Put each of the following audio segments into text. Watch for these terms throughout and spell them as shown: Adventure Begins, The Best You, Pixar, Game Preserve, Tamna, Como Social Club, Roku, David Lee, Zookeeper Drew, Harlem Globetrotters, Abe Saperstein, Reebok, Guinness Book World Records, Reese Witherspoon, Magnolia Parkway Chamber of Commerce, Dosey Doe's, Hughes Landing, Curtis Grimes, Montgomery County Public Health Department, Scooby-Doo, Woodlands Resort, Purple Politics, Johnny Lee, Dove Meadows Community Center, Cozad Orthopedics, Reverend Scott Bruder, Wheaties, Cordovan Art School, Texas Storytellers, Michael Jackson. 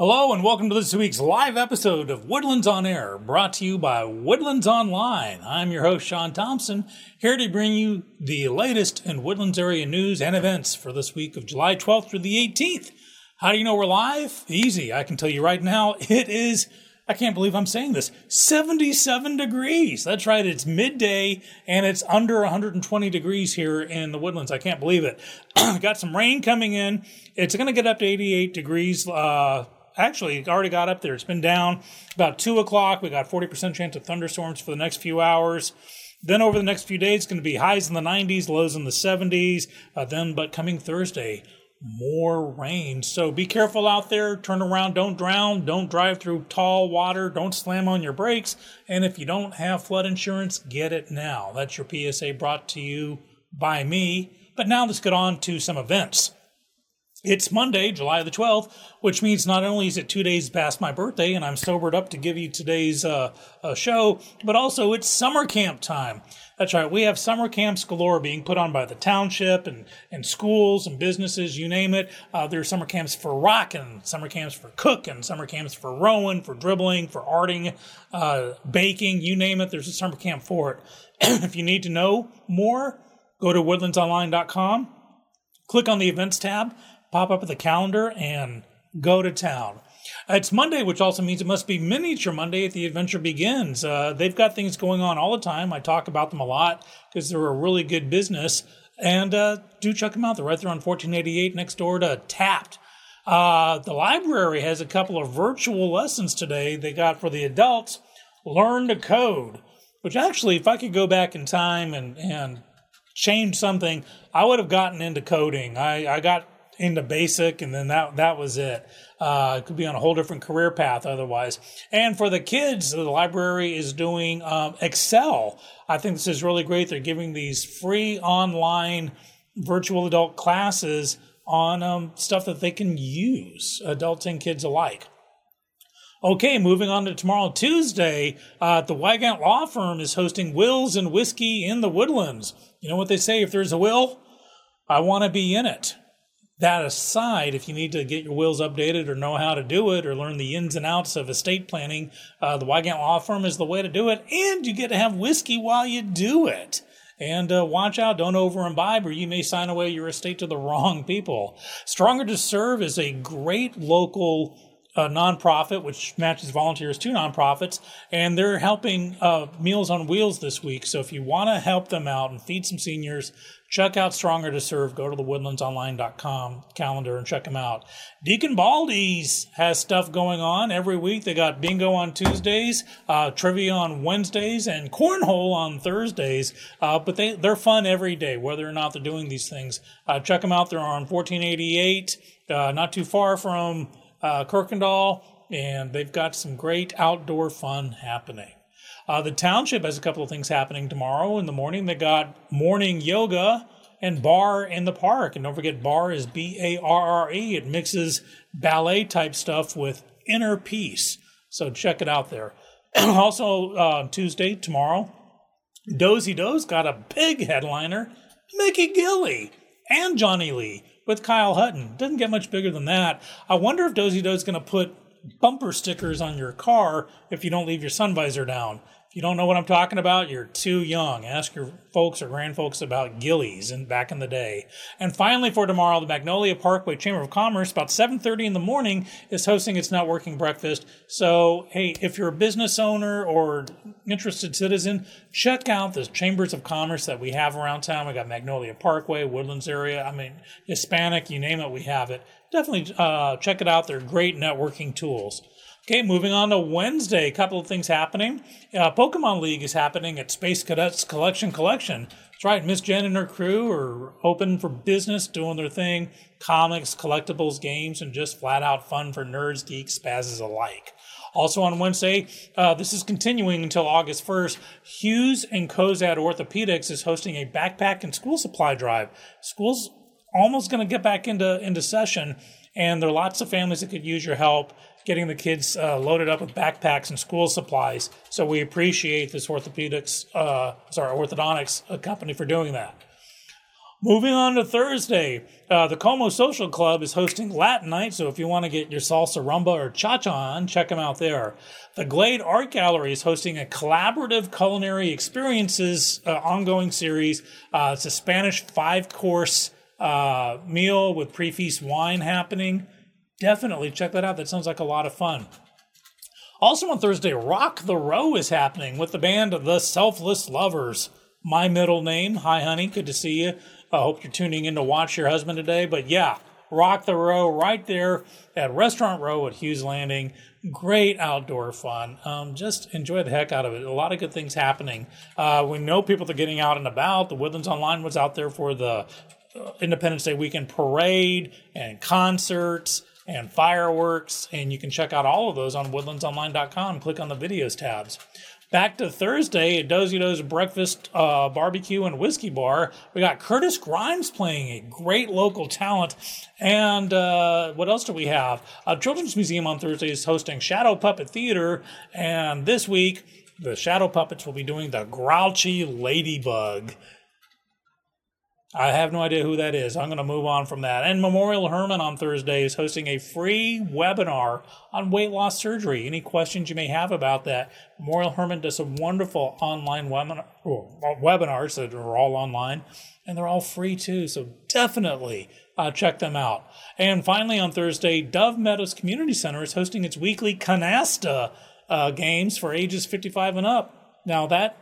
Hello and welcome to this week's live episode of Woodlands On Air, brought to you by Woodlands Online. I'm your host, Sean Thompson, here to bring you the latest in Woodlands area news and events for this week of July 12th through the 18th. How do you know we're live? Easy. I can tell you right now, it is, I can't believe I'm saying this, 77 degrees. That's right. It's midday and it's under 120 degrees here in the Woodlands. I can't believe it. Got some rain coming in. It's going to get up to 88 degrees, actually, it already got up there. It's been down about 2 o'clock. We got 40% chance of thunderstorms for the next few hours. Then over the next few days, it's going to be highs in the 90s, lows in the 70s. But coming Thursday, more rain. So be careful out there. Turn around. Don't drown. Don't drive through tall water. Don't slam on your brakes. And if you don't have flood insurance, get it now. That's your PSA brought to you by me. But now let's get on to some events. It's Monday, July the 12th, which means not only is it 2 days past my birthday and I'm sobered up to give you today's show, but also it's summer camp time. That's right. We have summer camps galore being put on by the township and schools and businesses, you name it. There are summer camps for rocking, summer camps for cooking, summer camps for rowing, for dribbling, for arting, baking, you name it. There's a summer camp for it. If you need to know more, go to woodlandsonline.com, click on the events tab, pop up at the calendar, and go to town. It's Monday, which also means it must be Miniature Monday at the Adventure Begins. They've got things going on all the time. I talk about them a lot because they're a really good business. And do check them out. They're right there on 1488 next door to Tapped. The library has a couple of virtual lessons today. They got for the adults, Learn to Code, which actually, if I could go back in time and change something, I would have gotten into coding. I got into basic, and then that was it. It could be on a whole different career path otherwise. And for the kids, the library is doing Excel. I think this is really great. They're giving these free online virtual adult classes on stuff that they can use, adults and kids alike. Okay, moving on to tomorrow, Tuesday, the Wygant Law Firm is hosting Wills and Whiskey in the Woodlands. You know what they say, if there's a will, I want to be in it. That aside, if you need to get your wills updated or know how to do it or learn the ins and outs of estate planning, the Wygant Law Firm is the way to do it, and you get to have whiskey while you do it. And watch out, don't over-imbibe, or you may sign away your estate to the wrong people. Stronger to Serve is a great local nonprofit, which matches volunteers to nonprofits, and they're helping Meals on Wheels this week. So if you want to help them out and feed some seniors, check out Stronger to Serve. Go to the woodlandsonline.com calendar and check them out. Deacon Baldi's has stuff going on every week. They got bingo on Tuesdays, trivia on Wednesdays, and cornhole on Thursdays. But they're fun every day, whether or not they're doing these things. Check them out. They're on 1488, not too far from Kirkendall, and they've got some great outdoor fun happening. The township has a couple of things happening tomorrow in the morning. They got morning yoga and bar in the park. And don't forget, bar is B-A-R-R-E. It mixes ballet-type stuff with inner peace. So check it out there. Also, Tuesday, tomorrow, Dosey Doe's got a big headliner, Mickey Gilley and Johnny Lee with Kyle Hutton. Doesn't get much bigger than that. I wonder if Dosey Doe's going to put bumper stickers on your car if you don't leave your sun visor down. If you don't know what I'm talking about, you're too young. Ask your folks or grandfolks about Gillies and back in the day. And finally for tomorrow, the Magnolia Parkway Chamber of Commerce, about 7:30 in the morning, is hosting its networking breakfast. So, hey, if you're a business owner or interested citizen, check out the chambers of commerce that we have around town. We got Magnolia Parkway, Woodlands area, I mean, Hispanic, you name it, we have it. Definitely check it out. They're great networking tools. Okay, moving on to Wednesday, a couple of things happening. Pokemon League is happening at Space Cadets Collection. That's right, Miss Jen and her crew are open for business, doing their thing, comics, collectibles, games, and just flat-out fun for nerds, geeks, spazzes alike. Also on Wednesday, this is continuing until August 1st, Hughes and Cozad Orthopedics is hosting a backpack and school supply drive. School's almost going to get back into session, and there are lots of families that could use your help getting the kids loaded up with backpacks and school supplies. So we appreciate this orthodontics company for doing that. Moving on to Thursday, the Como Social Club is hosting Latin Night, so if you want to get your salsa, rumba, or cha-cha on, check them out there. The Glade Art Gallery is hosting a collaborative culinary experiences ongoing series. It's a Spanish five-course meal with pre-feast wine happening. Definitely check that out. That sounds like a lot of fun. Also on Thursday, Rock the Row is happening with the band The Selfless Lovers. My middle name. Hi, honey. Good to see you. I hope you're tuning in to watch your husband today. But yeah, Rock the Row right there at Restaurant Row at Hughes Landing. Great outdoor fun. Just enjoy the heck out of it. A lot of good things happening. We know people that are getting out and about. The Woodlands Online was out there for the Independence Day weekend parade and concerts and fireworks. And you can check out all of those on woodlandsonline.com. Click on the videos tabs. Back to Thursday at Dosey Doe's Breakfast Barbecue and Whiskey Bar. We got Curtis Grimes playing, a great local talent. And what else do we have? Children's Museum on Thursday is hosting Shadow Puppet Theater. And this week, the Shadow Puppets will be doing the Grouchy Ladybug. I have no idea who that is. I'm going to move on from that. And Memorial Hermann on Thursday is hosting a free webinar on weight loss surgery. Any questions you may have about that, Memorial Hermann does some wonderful online webinars that are all online, and they're all free too, so definitely check them out. And finally on Thursday, Dove Meadows Community Center is hosting its weekly Canasta games for ages 55 and up. Now that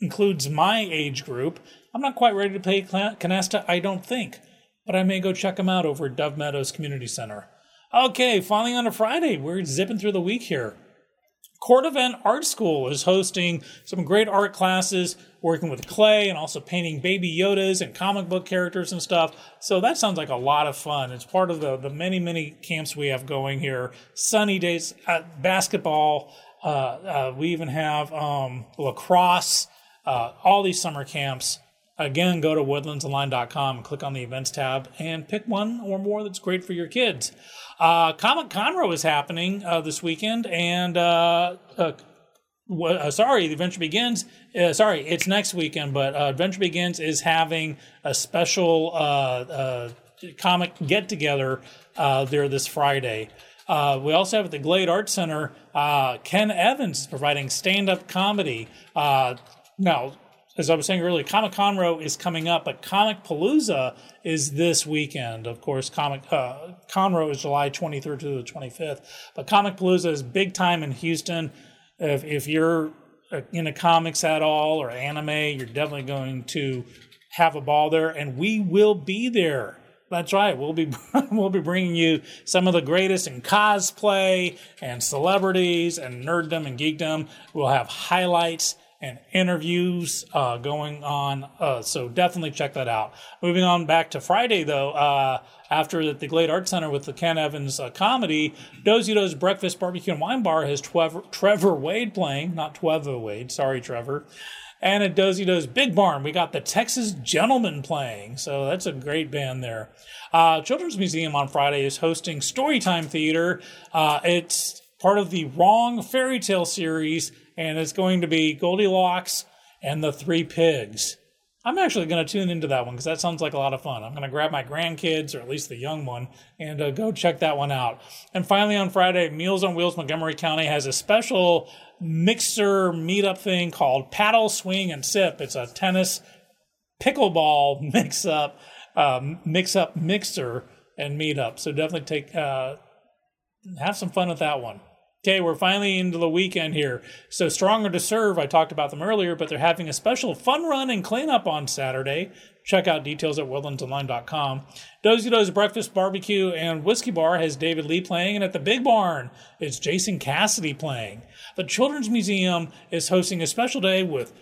includes my age group. I'm not quite ready to play Canasta, I don't think, but I may go check them out over at Dove Meadows Community Center. Okay, finally on a Friday, we're zipping through the week here. Cordovan Art School is hosting some great art classes, working with clay and also painting baby Yodas and comic book characters and stuff. So that sounds like a lot of fun. It's part of the many, many camps we have going here. Sunny days, basketball, we even have lacrosse, all these summer camps. Again, go to woodlandsonline.com and click on the events tab and pick one or more that's great for your kids. Comic Conroe is happening this weekend, and the Adventure Begins. It's next weekend, but Adventure Begins is having a special comic get-together there this Friday. We also have at the Glade Art Center, Ken Evans is providing stand-up comedy. Now, as I was saying earlier, Comic Conroe is coming up, but Comic Palooza is this weekend. Of course, Comic Conroe is July 23rd to the 25th, but Comic Palooza is big time in Houston. If you're into comics at all or anime, you're definitely going to have a ball there, and we will be there. That's right. We'll be bringing you some of the greatest in cosplay and celebrities and nerddom and geekdom. We'll have highlights and interviews going on, so definitely check that out. Moving on back to Friday, though, after the Glade Art Center with the Ken Evans comedy, Dosey Doe's Breakfast Barbecue and Wine Bar has Trevor Wade playing, not Trevor Wade, sorry, Trevor. And at Dosey Doe's Big Barn, we got the Texas Gentleman playing, so that's a great band there. Children's Museum on Friday is hosting Storytime Theater. It's part of the Wrong Fairy Tale series, and it's going to be Goldilocks and the Three Pigs. I'm actually going to tune into that one because that sounds like a lot of fun. I'm going to grab my grandkids, or at least the young one, and go check that one out. And finally on Friday, Meals on Wheels Montgomery County has a special mixer meetup thing called Paddle, Swing, and Sip. It's a tennis pickleball mix-up mixer and meetup. So definitely have some fun with that one. Okay, we're finally into the weekend here. So Stronger to Serve, I talked about them earlier, but they're having a special fun run and cleanup on Saturday. Check out details at woodlandsonline.com. Dosey Doe's Breakfast Barbecue and Whiskey Bar has David Lee playing, and at the Big Barn, it's Jason Cassidy playing. The Children's Museum is hosting a special day with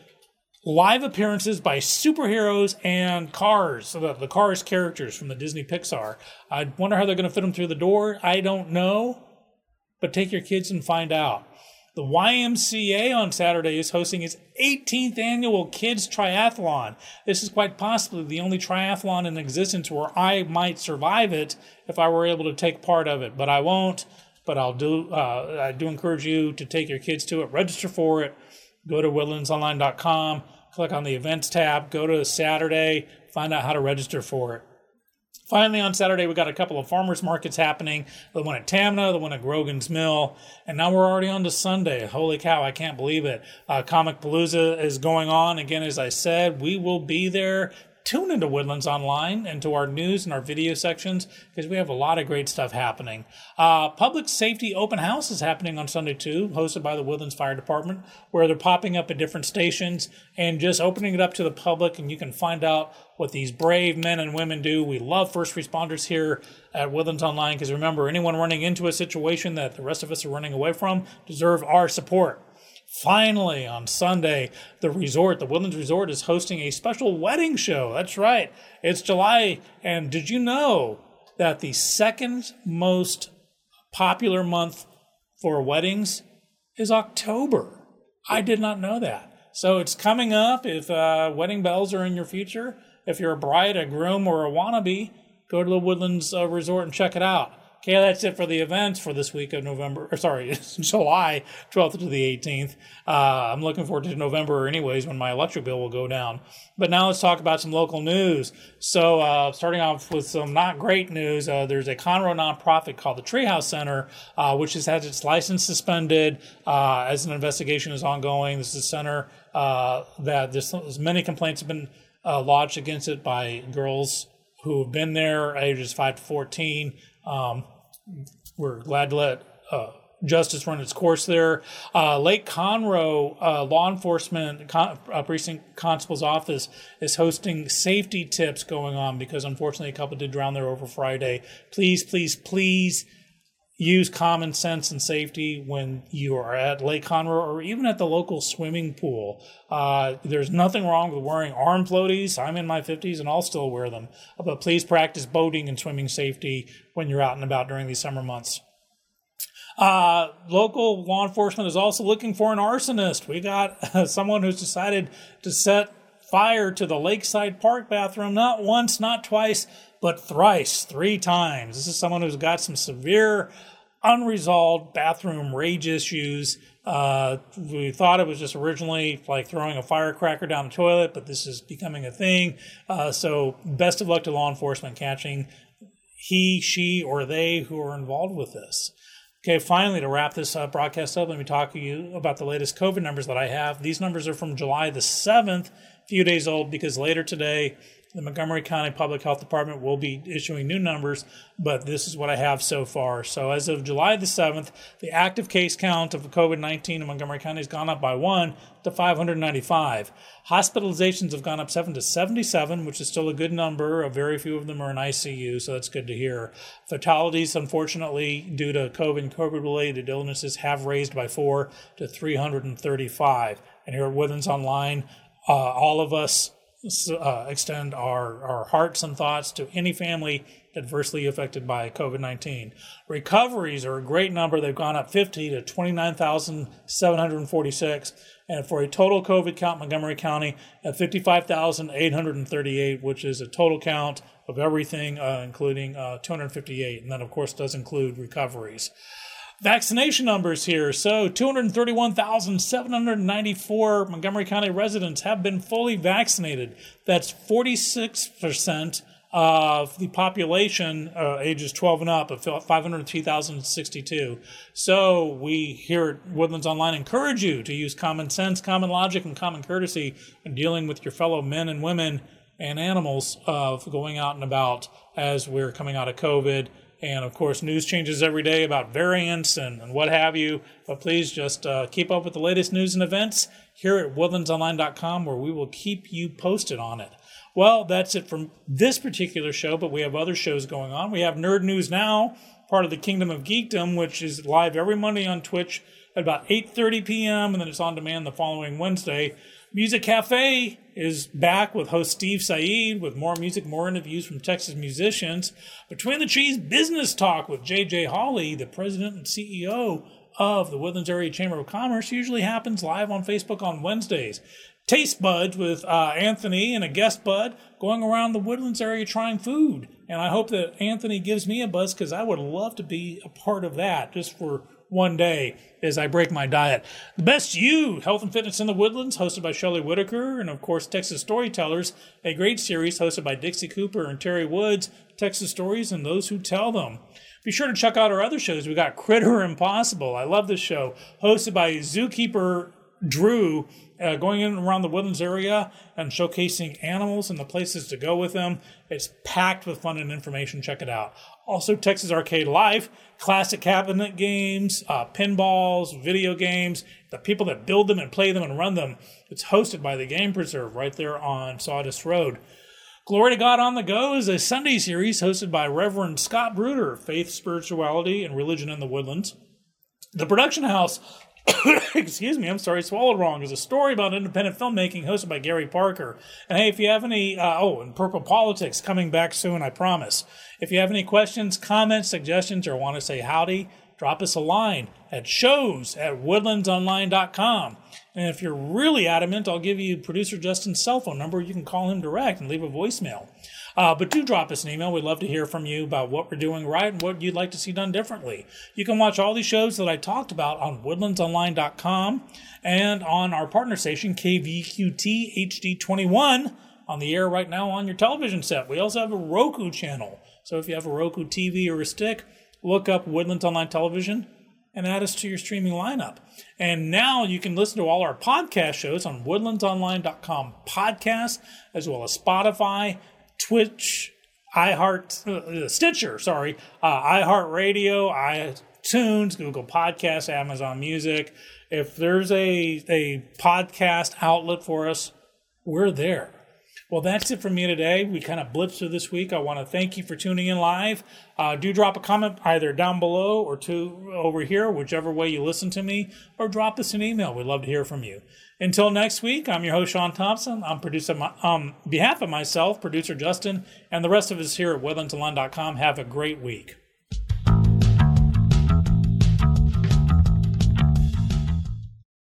live appearances by superheroes and Cars, so the Cars characters from the Disney Pixar. I wonder how they're going to fit them through the door. I don't know. But take your kids and find out. The YMCA on Saturday is hosting its 18th annual Kids Triathlon. This is quite possibly the only triathlon in existence where I might survive it if I were able to take part of it. But I won't. But I'll do. I do encourage you to take your kids to it. Register for it. Go to woodlandsonline.com. Click on the events tab. Go to Saturday. find out how to register for it. Finally, on Saturday, we got a couple of farmers markets happening. The one at Tamna, the one at Grogan's Mill. And now we're already on to Sunday. Holy cow, I can't believe it. Comic Palooza is going on. Again, as I said, we will be there. Tune into Woodlands Online and to our news and our video sections because we have a lot of great stuff happening. Public Safety Open House is happening on Sunday too, hosted by the Woodlands Fire Department, where they're popping up at different stations and just opening it up to the public, and you can find out what these brave men and women do. We love first responders here at Woodlands Online because remember, anyone running into a situation that the rest of us are running away from deserve our support. Finally, on Sunday, the resort, the Woodlands Resort, is hosting a special wedding show. That's right. It's July, and did you know that the second most popular month for weddings is October? I did not know that. So it's coming up. If wedding bells are in your future, if you're a bride, a groom, or a wannabe, go to the Woodlands Resort and check it out. Okay, that's it for the events for this week of July 12th to the 18th. I'm looking forward to November anyways when my electric bill will go down. But now let's talk about some local news. So starting off with some not great news, there's a Conroe nonprofit called the Treehouse Center, which has had its license suspended as an investigation is ongoing. This is a center that there's many complaints have been lodged against it by girls who have been there, ages 5 to 14. We're glad to let justice run its course there. Lake Conroe Law Enforcement Precinct Constable's Office is hosting safety tips going on because unfortunately a couple did drown there over Friday. Please, please, please use common sense and safety when you are at Lake Conroe or even at the local swimming pool. There's nothing wrong with wearing arm floaties. I'm in my 50s and I'll still wear them. But please practice boating and swimming safety when you're out and about during these summer months. Local law enforcement is also looking for an arsonist. We got someone who's decided to set fire to the Lakeside Park bathroom, not once, not twice, but thrice, three times. This is someone who's got some severe, unresolved bathroom rage issues. We thought it was just originally like throwing a firecracker down the toilet, but this is becoming a thing. So best of luck to law enforcement catching he, she, or they who are involved with this. Okay, finally, to wrap this broadcast up, let me talk to you about the latest COVID numbers that I have. These numbers are from July the 7th, a few days old, because later today, the Montgomery County Public Health Department will be issuing new numbers, but this is what I have so far. So as of July the 7th, the active case count of COVID-19 in Montgomery County has gone up by 1 to 595. Hospitalizations have gone up 7 to 77, which is still a good number. A very few of them are in ICU, so that's good to hear. Fatalities, unfortunately, due to COVID and COVID-related illnesses have raised by 4 to 335. And here at Woodlands Online, all of us extend our hearts and thoughts to any family adversely affected by COVID-19. Recoveries are a great number. They've gone up 50 to 29,746. And for a total COVID count, Montgomery County at 55,838, which is a total count of everything, including 258. And that, of course, does include recoveries. Vaccination numbers here. So 231,794 Montgomery County residents have been fully vaccinated. That's 46% of the population ages 12 and up of 503,062. So we here at Woodlands Online encourage you to use common sense, common logic, and common courtesy when dealing with your fellow men and women and animals of going out and about as we're coming out of COVID. And, of course, news changes every day about variants and what have you. But please just keep up with the latest news and events here at woodlandsonline.com, where we will keep you posted on it. Well, that's it from this particular show, but we have other shows going on. We have Nerd News Now, part of the Kingdom of Geekdom, which is live every Monday on Twitch at about 8:30 p.m., and then it's on demand the following Wednesday. Music Cafe is back with host Steve Saeed with more music, more interviews from Texas musicians. Between the Cheese Business Talk with J.J. Hawley, the president and CEO of the Woodlands Area Chamber of Commerce, usually happens live on Facebook on Wednesdays. Taste Buds with Anthony and a guest bud going around the Woodlands area trying food. And I hope that Anthony gives me a buzz because I would love to be a part of that just for one day as I break my diet. The Best You, Health and Fitness in the Woodlands, hosted by Shelley Whitaker, and of course Texas Storytellers, a great series hosted by Dixie Cooper and Terry Woods, Texas Stories and Those Who Tell Them. Be sure to check out our other shows. We got Critter Impossible. I love this show, hosted by zookeeper Drew, going in and around the Woodlands area and showcasing animals and the places to go with them. It's packed with fun and information. Check it out. Also, Texas Arcade Life, classic cabinet games, pinballs, video games, the people that build them and play them and run them. It's hosted by the Game Preserve right there on Sawdust Road. Glory to God on the Go is a Sunday series hosted by Reverend Scott Bruder, Faith, Spirituality, and Religion in the Woodlands. The Production House, excuse me, I'm sorry, swallowed wrong, is a story about independent filmmaking hosted by Gary Parker. And hey, if you have any, and Purple Politics coming back soon, I promise. If you have any questions, comments, suggestions, or want to say howdy, drop us a line at shows@woodlandsonline.com. And if you're really adamant, I'll give you producer Justin's cell phone number. You can call him direct and leave a voicemail. But do drop us an email. We'd love to hear from you about what we're doing right and what you'd like to see done differently. You can watch all these shows that I talked about on woodlandsonline.com and on our partner station, KVQT HD21, on the air right now on your television set. We also have a Roku channel. So if you have a Roku TV or a stick, look up Woodlands Online Television and add us to your streaming lineup. And now you can listen to all our podcast shows on woodlandsonline.com podcast, as well as Spotify, Twitch, iHeartRadio, iTunes, Google Podcasts, Amazon Music. If there's a podcast outlet for us, we're there. Well, that's it for me today. We kind of blitzed through this week. I want to thank you for tuning in live. Do drop a comment either down below or to over here, whichever way you listen to me, or drop us an email. We'd love to hear from you. Until next week, I'm your host, Sean Thompson. I'm producer, on behalf of myself, producer Justin, and the rest of us here at WoodlandsOnline.com. Have a great week.